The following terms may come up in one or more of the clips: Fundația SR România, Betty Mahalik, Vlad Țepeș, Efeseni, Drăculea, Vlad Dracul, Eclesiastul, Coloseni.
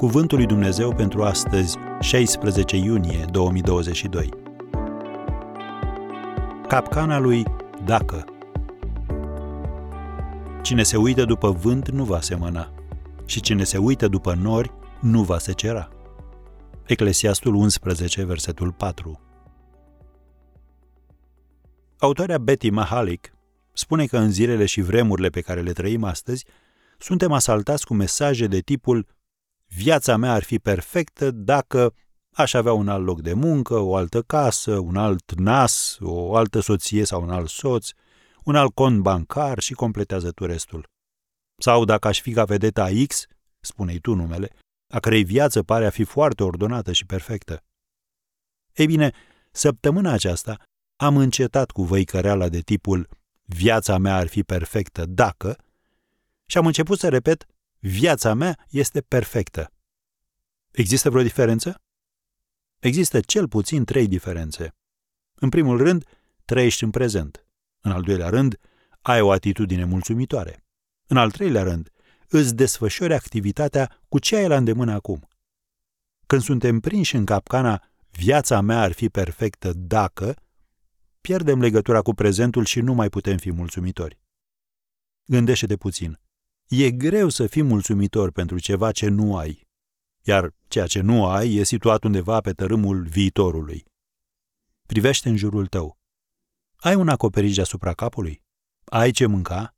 Cuvântul lui Dumnezeu pentru astăzi, 16 iunie 2022. Capcana lui Dacă. Cine se uită după vânt nu va semăna și cine se uită după nori nu va secera. Eclesiastul 11, versetul 4. Autoarea Betty Mahalik spune că în zilele și vremurile pe care le trăim astăzi, suntem asaltați cu mesaje de tipul viața mea ar fi perfectă dacă aș avea un alt loc de muncă, o altă casă, un alt nas, o altă soție sau un alt soț, un alt cont bancar și completează tu restul. Sau dacă aș fi ca vedeta X, spune-i tu numele, a cărei viață pare a fi foarte ordonată și perfectă. Ei bine, săptămâna aceasta am încetat cu văicăreala de tipul viața mea ar fi perfectă dacă și am început să repet viața mea este perfectă. Există vreo diferență? Există cel puțin 3 diferențe. În primul rând, trăiești în prezent. În al doilea rând, ai o atitudine mulțumitoare. În al treilea rând, îți desfășori activitatea cu ce ai la îndemână acum. Când suntem prinși în capcana viața mea ar fi perfectă dacă, pierdem legătura cu prezentul și nu mai putem fi mulțumitori. Gândește-te puțin. E greu să fii mulțumitor pentru ceva ce nu ai, iar ceea ce nu ai e situat undeva pe tărâmul viitorului. Privește în jurul tău. Ai un acoperiș deasupra capului? Ai ce mânca?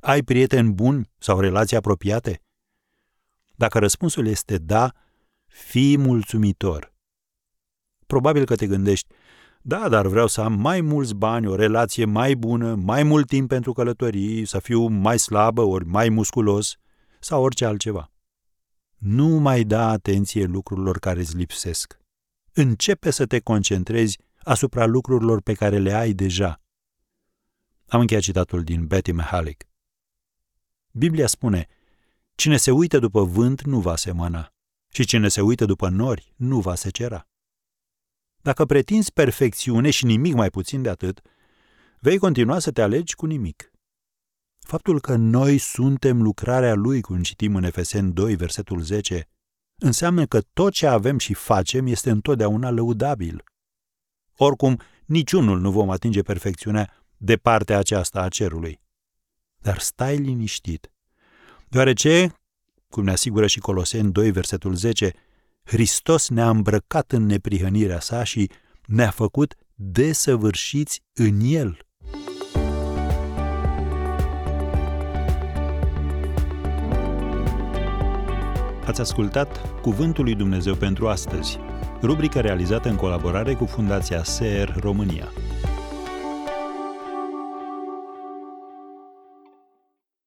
Ai prieteni buni sau relații apropiate? Dacă răspunsul este da, fii mulțumitor. Probabil că te gândești, da, dar vreau să am mai mulți bani, o relație mai bună, mai mult timp pentru călătorii, să fiu mai slabă ori mai musculos sau orice altceva. Nu mai da atenție lucrurilor care îți lipsesc. Începe să te concentrezi asupra lucrurilor pe care le ai deja. Am încheiat citatul din Betty Mahalik. Biblia spune, cine se uită după vânt nu va semăna și cine se uită după nori nu va secera. Dacă pretinzi perfecțiune și nimic mai puțin de atât, vei continua să te alegi cu nimic. Faptul că noi suntem lucrarea Lui, cum citim în Efeseni 2, versetul 10, înseamnă că tot ce avem și facem este întotdeauna lăudabil. Oricum, niciunul nu vom atinge perfecțiunea de partea aceasta a cerului. Dar stai liniștit, deoarece, cum ne asigură și Coloseni 2, versetul 10, Hristos ne-a îmbrăcat în neprihănirea sa și ne-a făcut desăvârșiți în El. Ați ascultat Cuvântul lui Dumnezeu pentru astăzi, rubrica realizată în colaborare cu Fundația SR România.